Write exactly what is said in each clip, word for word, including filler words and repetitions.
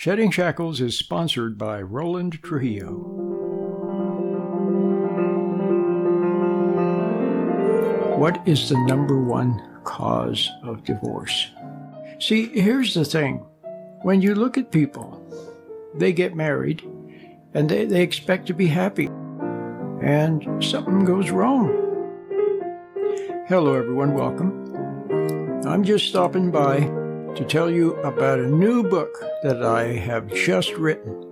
Shedding Shackles is sponsored by Roland Trujillo. What is the number one cause of divorce? See, here's the thing. When you look at people, they get married and they, they expect to be happy, and something goes wrong. Hello everyone, welcome. I'm just stopping by to tell you about a new book that I have just written.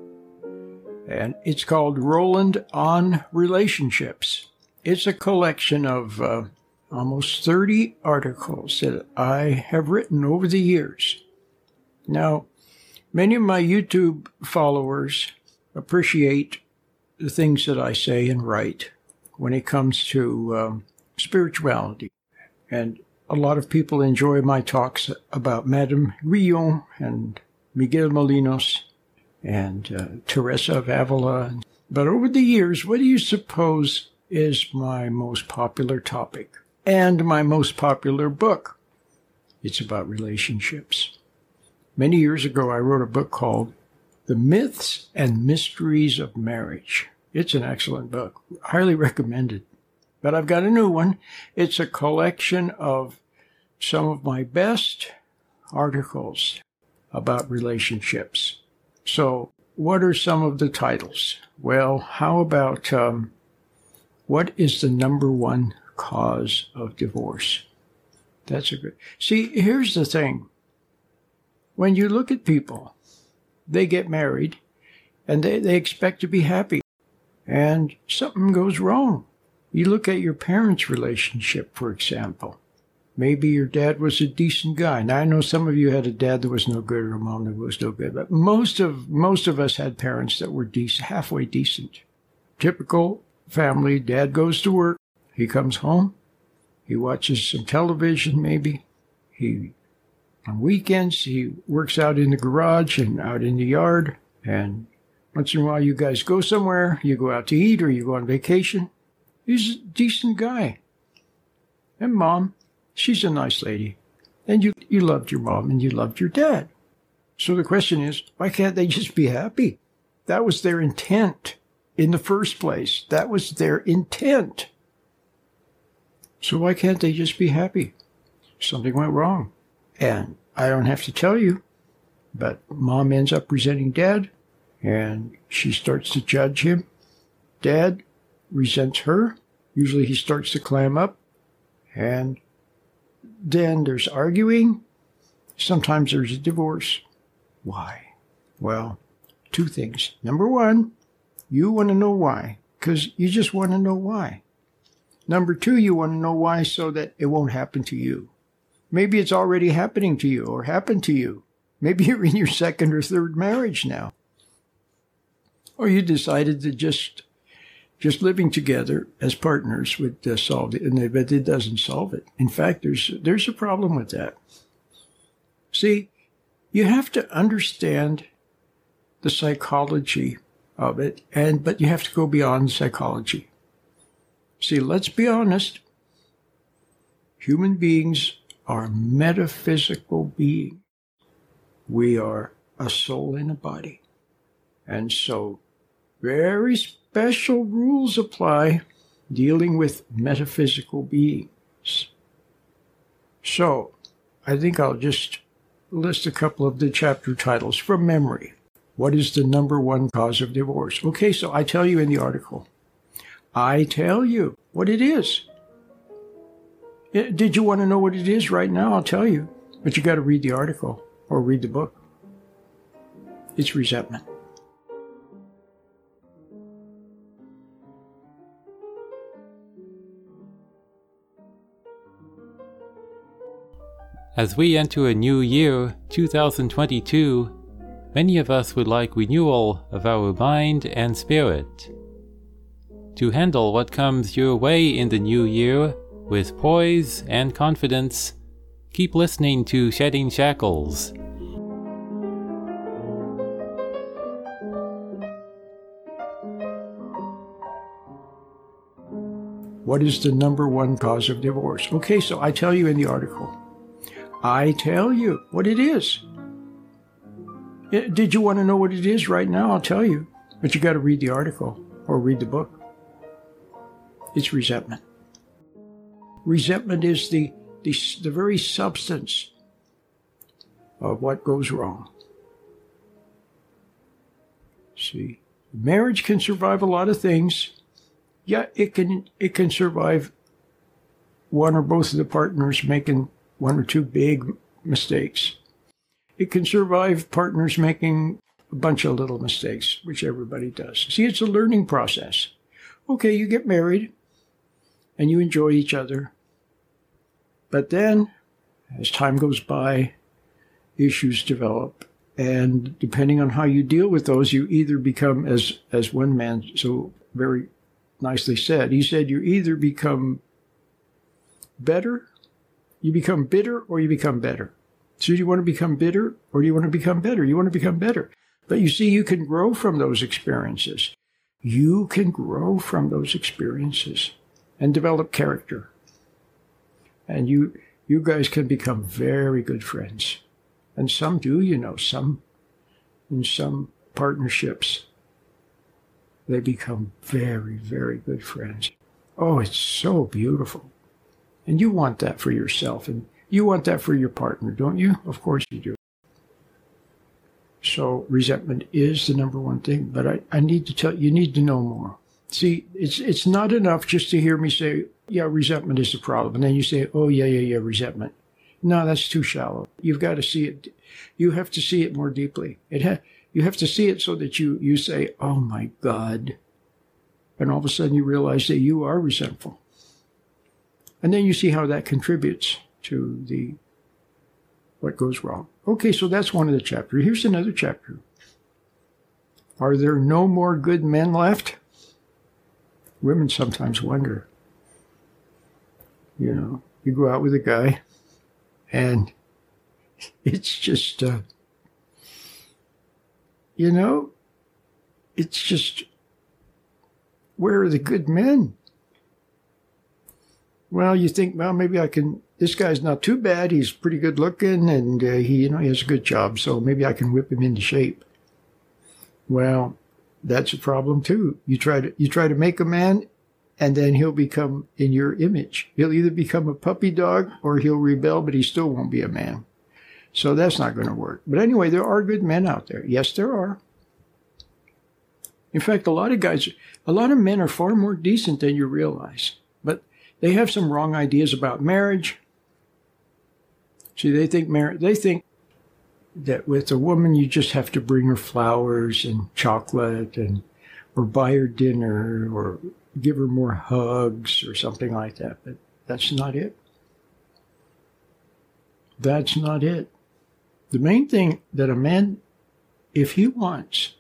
And it's called Roland on Relationships. It's a collection of uh, almost thirty articles that I have written over the years. Now, many of my YouTube followers appreciate the things that I say and write when it comes to um, spirituality, and a lot of people enjoy my talks about Madame Guyon and Miguel Molinos and uh, Teresa of Avila. But over the years, what do you suppose is my most popular topic and my most popular book? It's about relationships. Many years ago, I wrote a book called The Myths and Mysteries of Marriage. It's an excellent book. Highly recommended. But I've got a new one. It's a collection of some of my best articles about relationships. So what are some of the titles? Well, how about um, what is the number one cause of divorce? That's a good... See, here's the thing. When you look at people, they get married and they, they expect to be happy, and something goes wrong. You look at your parents' relationship, for example. Maybe your dad was a decent guy. Now, I know some of you had a dad that was no good or a mom that was no good, but most of most of us had parents that were decent, halfway decent. Typical family, dad goes to work, he comes home, he watches some television maybe. He, on weekends, he works out in the garage and out in the yard, and once in a while you guys go somewhere, you go out to eat or you go on vacation. He's a decent guy. And mom, she's a nice lady. And you, you loved your mom and you loved your dad. So the question is, why can't they just be happy? That was their intent in the first place. That was their intent. So why can't they just be happy? Something went wrong. And I don't have to tell you, but mom ends up resenting dad, and she starts to judge him. Dad resents her. Usually he starts to clam up, and then there's arguing. Sometimes there's a divorce. Why? Well, two things. Number one, you want to know why, because you just want to know why. Number two, you want to know why so that it won't happen to you. Maybe it's already happening to you or happened to you. Maybe you're in your second or third marriage now. Or you decided to just Just living together as partners would uh, solve it, and they, but it doesn't solve it. In fact, there's there's a problem with that. See, you have to understand the psychology of it, and but you have to go beyond psychology. See, let's be honest. Human beings are metaphysical beings. We are a soul in a body. And so, very special. Special rules apply dealing with metaphysical beings. So, I think I'll just list a couple of the chapter titles from memory. What is the number one cause of divorce? Okay, so I tell you in the article. I tell you what it is. Did you want to know what it is right now? I'll tell you. But you got to read the article or read the book. It's resentment. As we enter a new year, two thousand twenty-two, many of us would like renewal of our mind and spirit. To handle what comes your way in the new year with poise and confidence, keep listening to Shedding Shackles. What is the number one cause of divorce? Okay, so I tell you in the article. I tell you what it is. Did you want to know what it is right now? I'll tell you. But you got to read the article or read the book. It's resentment. Resentment is the, the, the very substance of what goes wrong. See, marriage can survive a lot of things. Yeah, it can it can survive one or both of the partners making one or two big mistakes. It can survive partners making a bunch of little mistakes, which everybody does. See, it's a learning process. Okay, you get married and you enjoy each other. But then, as time goes by, issues develop. And depending on how you deal with those, you either become, as, as one man so very nicely said, he said, you either become better, you become bitter, or you become better. So do you want to become bitter, or do you want to become better? You want to become better. But you see, you can grow from those experiences. You can grow from those experiences and develop character. And you you guys can become very good friends. And some do, you know, some, in some partnerships, they become very, very good friends. Oh, it's so beautiful. And you want that for yourself, and you want that for your partner, don't you? Of course you do. So resentment is the number one thing, but I, I need to tell you, you need to know more. See, it's it's not enough just to hear me say, yeah, resentment is the problem. And then you say, oh, yeah, yeah, yeah, resentment. No, that's too shallow. You've got to see it. You have to see it more deeply. It ha- You have to see it so that you, you say, oh, my God. And all of a sudden you realize that you are resentful. And then you see how that contributes to the what goes wrong. Okay, so that's one of the chapters. Here's another chapter. Are there no more good men left? Women sometimes wonder. You know, you go out with a guy, and it's just, uh, you know, it's just, where are the good men? Well, you think, well, maybe I can, this guy's not too bad. He's pretty good looking, and uh, he, you know, he has a good job, so maybe I can whip him into shape. Well, that's a problem, too. You try to you try to make a man, and then he'll become in your image. He'll either become a puppy dog or he'll rebel, but he still won't be a man. So that's not going to work. But anyway, there are good men out there. Yes, there are. In fact, a lot of guys, a lot of men are far more decent than you realize. But they have some wrong ideas about marriage. See, they think marriage, they think that with a woman, you just have to bring her flowers and chocolate and or buy her dinner or give her more hugs or something like that. But that's not it. That's not it. The main thing that a man, if he wants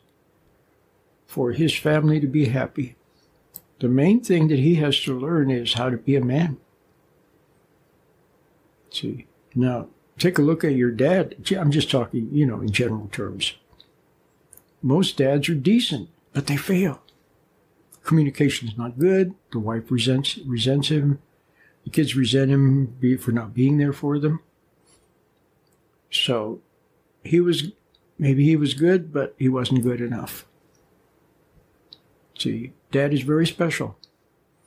for his family to be happy, the main thing that he has to learn is how to be a man. See, now, take a look at your dad. I'm just talking, you know, in general terms. Most dads are decent, but they fail. Communication is not good. The wife resents resents him. The kids resent him for not being there for them. So he was, maybe he was good, but he wasn't good enough. See, dad is very special.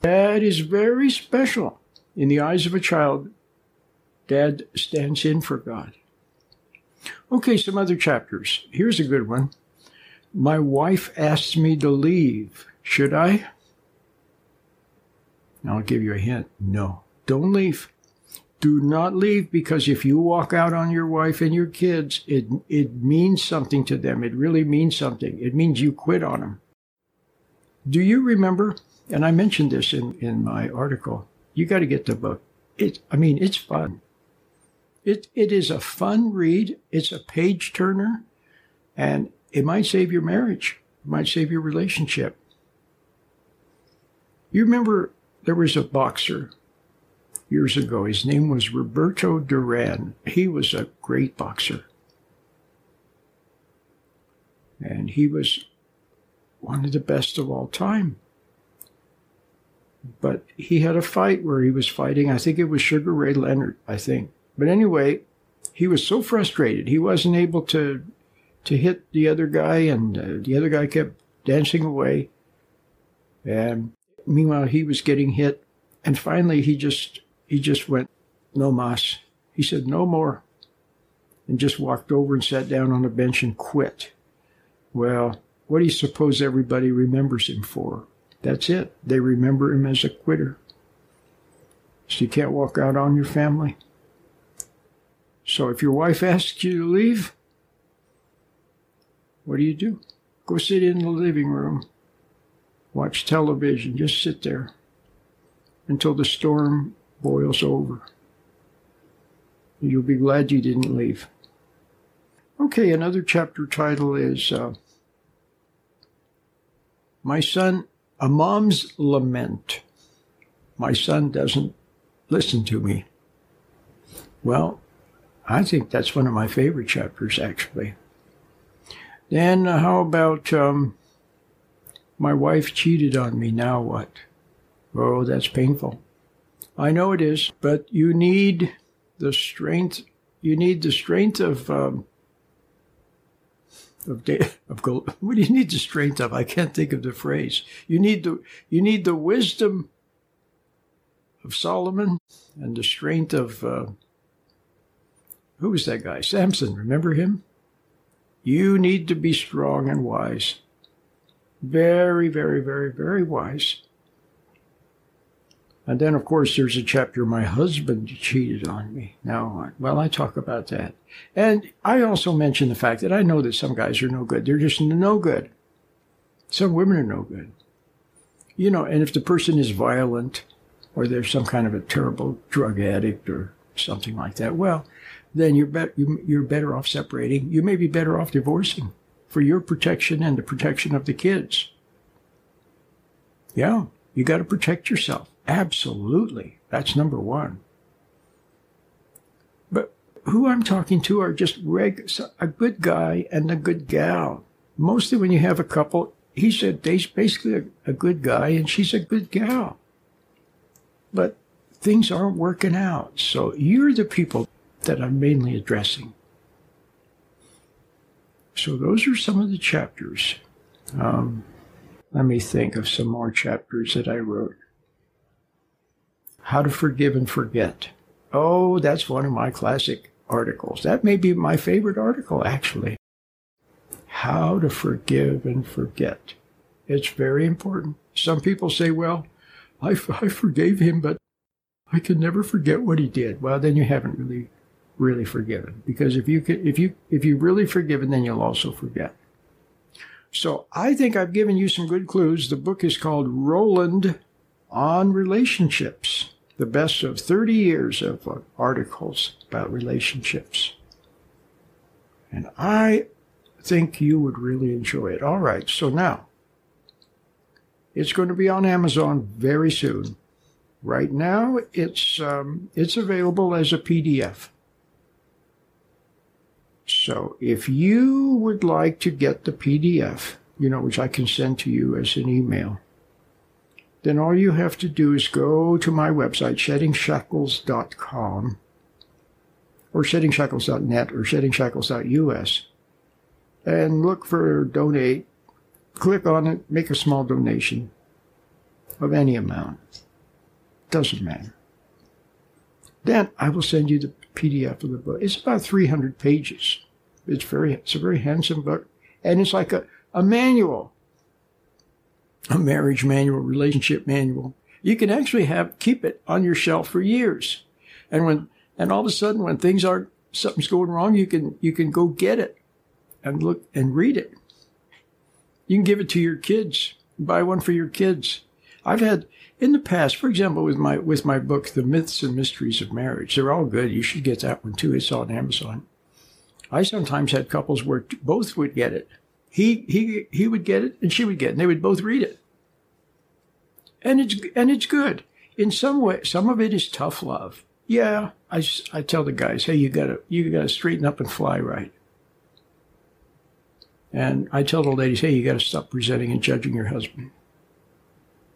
Dad is very special. In the eyes of a child, dad stands in for God. Okay, some other chapters. Here's a good one. My wife asked me to leave. Should I? I'll give you a hint. No, don't leave. Do not leave, because if you walk out on your wife and your kids, it it means something to them. It really means something. It means you quit on them. Do you remember, and I mentioned this in, in my article, you got to get the book. It, I mean, it's fun. It It is a fun read. It's a page turner, and it might save your marriage. It might save your relationship. You remember there was a boxer years ago. His name was Roberto Duran. He was a great boxer. And he was one of the best of all time. But he had a fight where he was fighting, I think it was Sugar Ray Leonard, I think. But anyway, he was so frustrated. He wasn't able to to hit the other guy, and uh, the other guy kept dancing away. And meanwhile, he was getting hit. And finally, he just he just went, no mas. He said, no more. And just walked over and sat down on a bench and quit. Well, what do you suppose everybody remembers him for? That's it. They remember him as a quitter. So you can't walk out on your family. So if your wife asks you to leave, what do you do? Go sit in the living room. Watch television. Just sit there until the storm boils over. You'll be glad you didn't leave. Okay, another chapter title is uh, My Son, A Mom's Lament. My son doesn't listen to me. Well, I think that's one of my favorite chapters, actually. Then uh, how about um, My Wife Cheated on Me, Now What? Oh, that's painful. I know it is, but you need the strength. You need the strength of um, of da- of gold. What do you need the strength of? I can't think of the phrase. You need the you need the wisdom of Solomon and the strength of uh, who was that guy? Samson. Remember him? You need to be strong and wise. Very, very, very, very wise. And then, of course, there's a chapter, My Husband Cheated on Me. Now, well, I talk about that. And I also mention the fact that I know that some guys are no good. They're just no good. Some women are no good. You know, and if the person is violent or they're some kind of a terrible drug addict or something like that, well, then you're, be- you're better off separating. You may be better off divorcing for your protection and the protection of the kids. Yeah, you got to protect yourself. Absolutely. That's number one. But who I'm talking to are just reg- a good guy and a good gal. Mostly when you have a couple, he's a, basically a, a good guy and she's a good gal. But things aren't working out. So you're the people that I'm mainly addressing. So those are some of the chapters. Um, let me think of some more chapters that I wrote. How to Forgive and Forget. Oh, that's one of my classic articles. That may be my favorite article, actually. How to Forgive and Forget. It's very important. Some people say, well, I, I forgave him, but I can never forget what he did. Well, then you haven't really... really forgiven, because if you could, if you if you really forgiven, then you'll also forget. So I think I've given you some good clues. The book is called Roland on Relationships, the best of thirty years of uh, articles about relationships. And I think you would really enjoy it. All right, so now it's going to be on Amazon very soon. Right now, it's um, it's available as a P D F. So if you would like to get the P D F, you know, which I can send to you as an email, then all you have to do is go to my website, shedding shackles dot com or shedding shackles dot net or shedding shackles dot U S and look for donate, click on it, make a small donation of any amount. Doesn't matter. Then I will send you the P D F of the book. It's about three hundred pages. It's very, it's a very handsome book. And it's like a, a manual, a marriage manual, relationship manual. You can actually have, keep it on your shelf for years. And when, and all of a sudden when things aren't, something's going wrong, you can, you can go get it and look and read it. You can give it to your kids, buy one for your kids. I've had in the past, for example, with my with my book, The Myths and Mysteries of Marriage. They're all good. You should get that one too. It's on Amazon. I sometimes had couples where both would get it. He he he would get it, and she would get it, and they would both read it. And it's and it's good in some way. Some of it is tough love. Yeah, I, I tell the guys, hey, you gotta you gotta straighten up and fly right. And I tell the ladies, hey, you gotta stop resenting and judging your husband.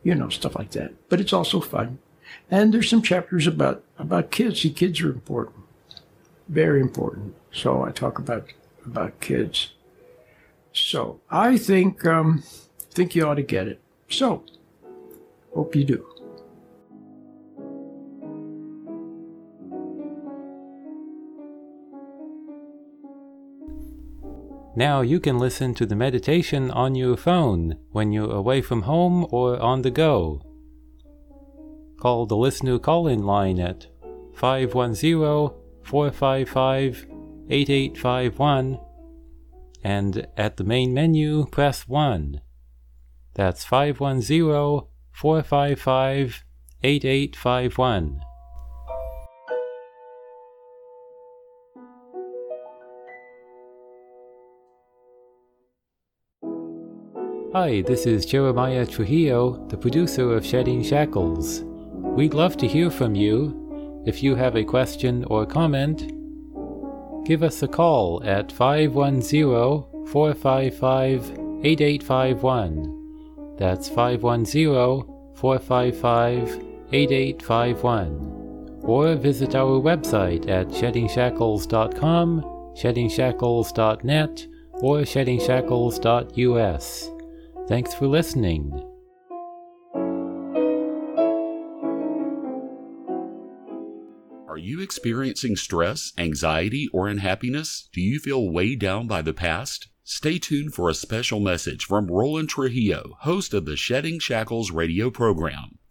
You know, stuff like that. But it's also fun. And there's some chapters about, about kids. See, kids are important. Very important. So I talk about, about kids. So I think um, think you ought to get it. So hope you do. Now you can listen to the meditation on your phone when you're away from home or on the go. Call the listener call-in line at five one zero, four five five, eight eight five one and at the main menu press one. That's five one zero, four five five, eight eight five one. Hi, this is Jeremiah Trujillo, the producer of Shedding Shackles. We'd love to hear from you. If you have a question or comment, give us a call at five one zero, four five five, eight eight five one. That's five one zero, four five five, eight eight five one. Or visit our website at Shedding Shackles dot com, Shedding Shackles dot net, or Shedding Shackles dot U S. Thanks for listening. Are you experiencing stress, anxiety, or unhappiness? Do you feel weighed down by the past? Stay tuned for a special message from Roland Trujillo, host of the Shedding Shackles radio program.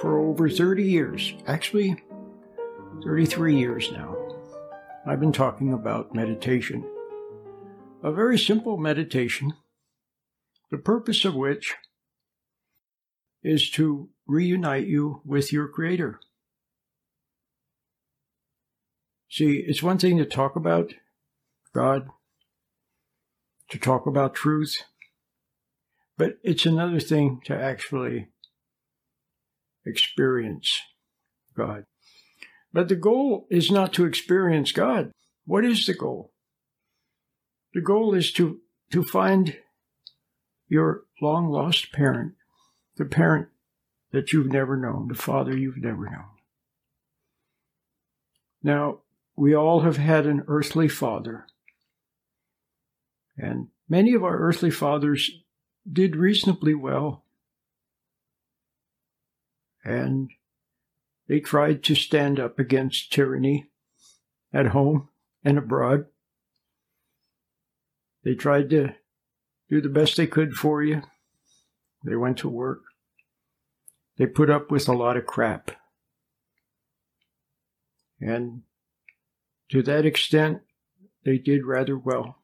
For over thirty years, actually thirty-three years now, I've been talking about meditation. A very simple meditation, the purpose of which is to reunite you with your Creator. See, it's one thing to talk about God, to talk about truth, but it's another thing to actually experience God. But the goal is not to experience God. What is the goal? The goal is to, to find your long-lost parent, the parent that you've never known, the father you've never known. Now, we all have had an earthly father, and many of our earthly fathers did reasonably well, and they tried to stand up against tyranny at home and abroad. They tried to do the best they could for you. They went to work. They put up with a lot of crap. And to that extent, they did rather well.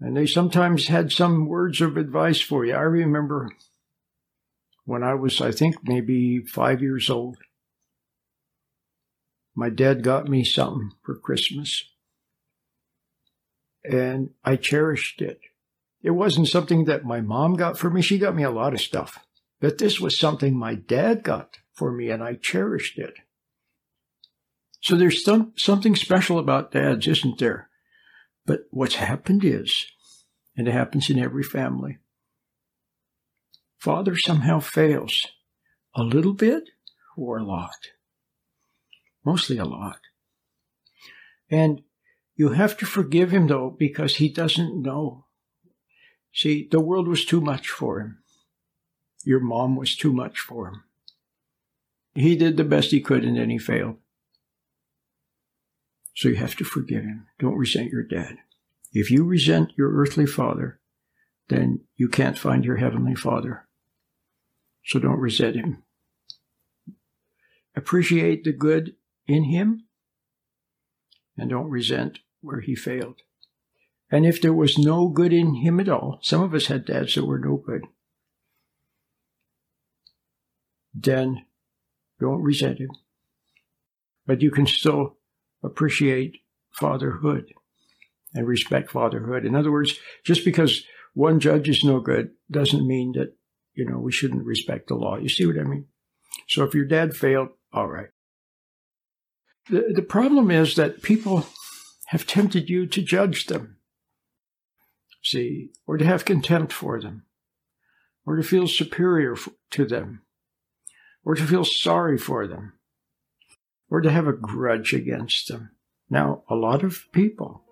And they sometimes had some words of advice for you. I remember when I was, I think, maybe five years old, my dad got me something for Christmas, and I cherished it. It wasn't something that my mom got for me. She got me a lot of stuff, but this was something my dad got for me, and I cherished it. So there's some, something special about dads, isn't there? But what's happened is, and it happens in every family, father somehow fails, a little bit or a lot, mostly a lot. And you have to forgive him, though, because he doesn't know. See, the world was too much for him. Your mom was too much for him. He did the best he could, and then he failed. So you have to forgive him. Don't resent your dad. If you resent your earthly father, then you can't find your Heavenly Father. So don't resent him. Appreciate the good in him, and don't resent where he failed. And if there was no good in him at all, some of us had dads that were no good, then don't resent him. But you can still appreciate fatherhood. and respect fatherhood. In other words, just because one judge is no good doesn't mean that, you know, we shouldn't respect the law. You see what I mean? So if your dad failed, all right. The, the problem is that people have tempted you to judge them, see, or to have contempt for them, or to feel superior to them, or to feel sorry for them, or to have a grudge against them. Now, a lot of people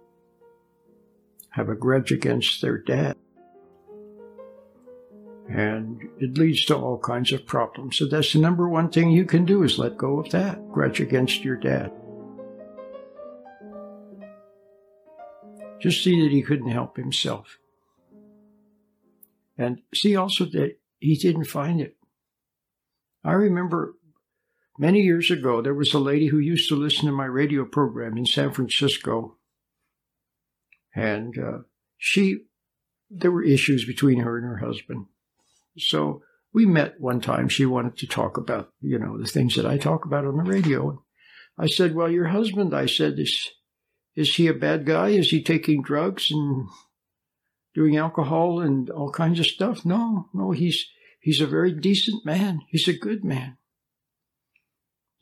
have a grudge against their dad, and it leads to all kinds of problems. So that's the number one thing you can do, is let go of that grudge against your dad. Just see that he couldn't help himself. And see also that he didn't find it. I remember many years ago, there was a lady who used to listen to my radio program in San Francisco. And uh, she, there were issues between her and her husband. So we met one time. She wanted to talk about, you know, the things that I talk about on the radio. I said, well, your husband, I said, is, is he a bad guy? Is he taking drugs and doing alcohol and all kinds of stuff? No, no, he's he's a very decent man. He's a good man.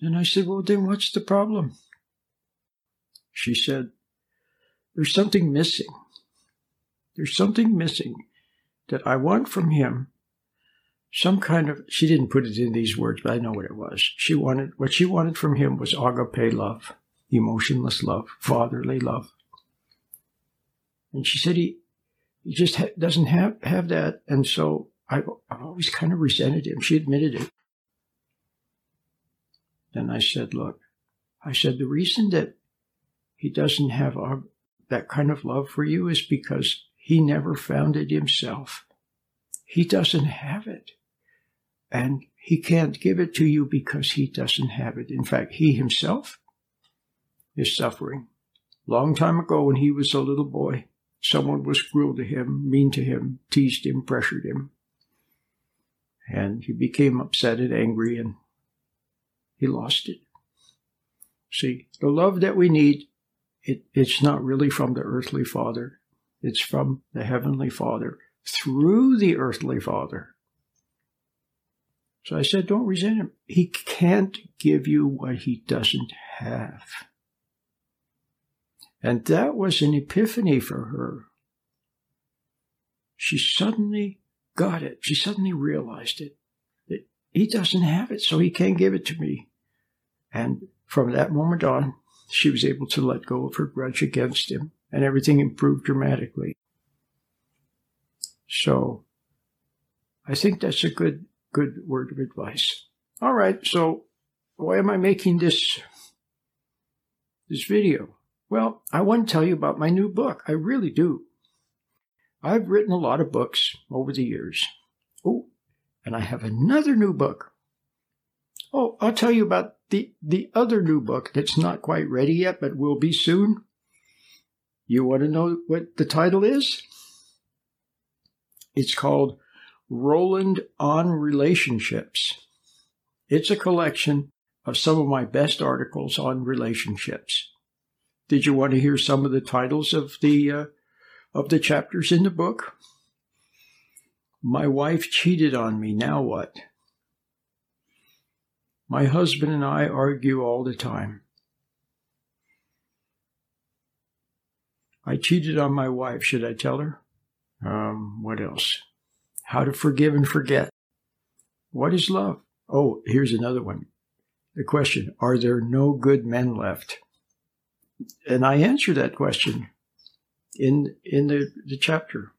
And I said, well, then what's the problem? She said, there's something missing. There's something missing that I want from him. Some kind of, she didn't put it in these words, but I know what it was. She wanted, what she wanted from him was agape love, emotionless love, fatherly love. And she said he, he just ha- doesn't have, have that. And so I've, I've always kind of resented him. She admitted it. Then I said, look, I said, the reason that he doesn't have our, that kind of love for you is because he never found it himself. He doesn't have it. And he can't give it to you because he doesn't have it. In fact, he himself is suffering. Long time ago, when he was a little boy, someone was cruel to him, mean to him, teased him, pressured him. And he became upset and angry, and he lost it. See, the love that we need, it, it's not really from the earthly father. It's from the heavenly father through the earthly father. So I said, don't resent him. He can't give you what he doesn't have. And that was an epiphany for her. She suddenly got it. She suddenly realized it. That he doesn't have it, so he can't give it to me. And from that moment on, she was able to let go of her grudge against him, and everything improved dramatically. So I think that's a good, good word of advice. All right, so why am I making this, this video? Well, I want to tell you about my new book. I really do. I've written a lot of books over the years. Oh, and I have another new book. Oh, I'll tell you about the, the other new book that's not quite ready yet, but will be soon. You want to know what the title is? It's called Roland on Relationships. It's a collection of some of my best articles on relationships. Did you want to hear some of the titles of the uh, of the chapters in the book? My wife cheated on me, now what? My husband and I argue all the time. I cheated on my wife, should I tell her? Um, what else? How to forgive and forget. What is love? Oh, here's another one. The question, are there no good men left? And I answer that question in in the, the chapter.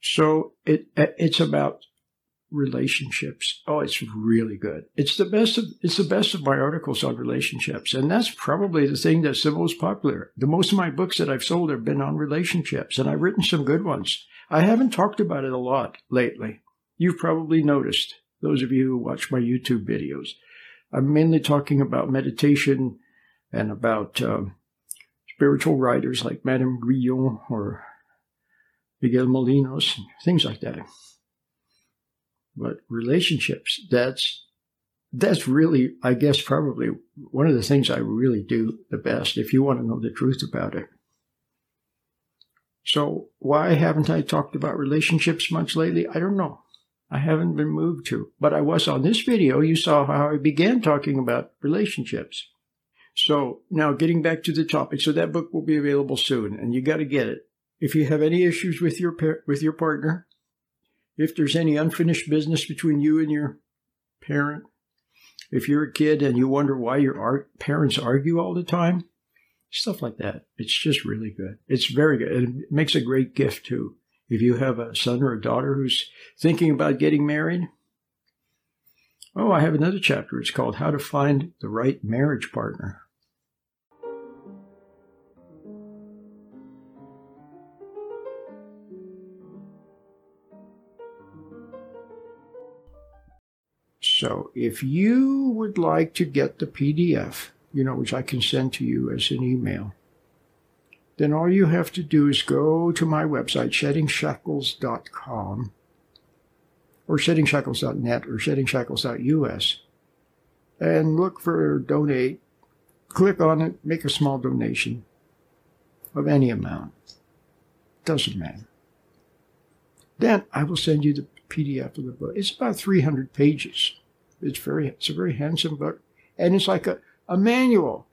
So it it's about relationships. Oh, it's really good. It's the best of it's the best of my articles on relationships, and that's probably the thing that's the most popular. The most of my books that I've sold have been on relationships, and I've written some good ones. I haven't talked about it a lot lately. You've probably noticed, those of you who watch my YouTube videos, I'm mainly talking about meditation and about um, spiritual writers like Madame Guyon or Miguel Molinos, things like that. But relationships, that's that's really, I guess, probably one of the things I really do the best, if you want to know the truth about it. So why haven't I talked about relationships much lately? I don't know. I haven't been moved to. But I was on this video. You saw how I began talking about relationships. So now getting back to the topic. So that book will be available soon, and you got to get it. If you have any issues with your par- with your partner, if there's any unfinished business between you and your parent, if you're a kid and you wonder why your ar- parents argue all the time, stuff like that. It's just really good. It's very good. And it makes a great gift, too. If you have a son or a daughter who's thinking about getting married, oh, I have another chapter. It's called How to Find the Right Marriage Partner. So if you would like to get the P D F, you know, which I can send to you as an email, then all you have to do is go to my website, shedding shackles dot com, or shedding shackles dot net, or shedding shackles dot U S, and look for Donate. Click on it, make a small donation of any amount. Doesn't matter. Then I will send you the P D F of the book. It's about three hundred pages. It's very, it's a very handsome book, and it's like a, a manual,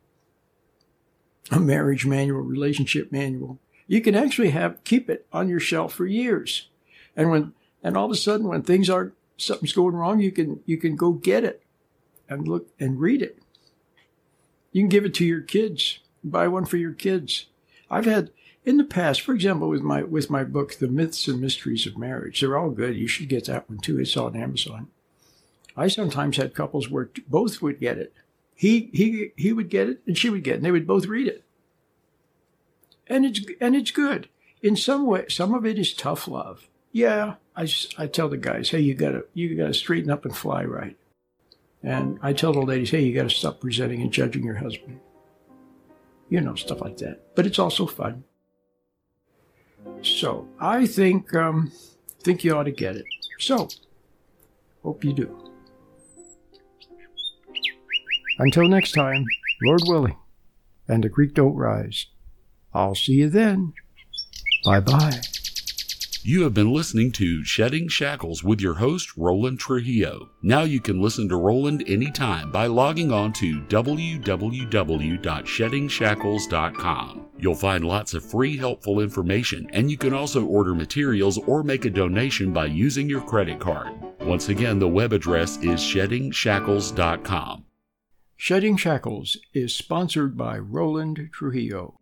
a marriage manual, relationship manual. You can actually have keep it on your shelf for years, and when and all of a sudden when things are something's going wrong, you can you can go get it and look and read it. You can give it to your kids. Buy one for your kids. I've had. In the past, for example, with my with my book, The Myths and Mysteries of Marriage, they're all good. You should get that one, too. It's on Amazon. I sometimes had couples where both would get it. He he he would get it, and she would get it, and they would both read it. And it's and it's good. In some way, some of it is tough love. Yeah, I, I tell the guys, hey, you gotta you gotta straighten up and fly right. And I tell the ladies, hey, you gotta stop resenting and judging your husband. You know, stuff like that. But it's also fun. So I think um, think you ought to get it. So, hope you do. Until next time, Lord willing, and the creek don't rise. I'll see you then. Bye-bye. You have been listening to Shedding Shackles with your host, Roland Trujillo. Now you can listen to Roland anytime by logging on to w w w dot shedding shackles dot com. You'll find lots of free, helpful information, and you can also order materials or make a donation by using your credit card. Once again, the web address is shedding shackles dot com. Shedding Shackles is sponsored by Roland Trujillo.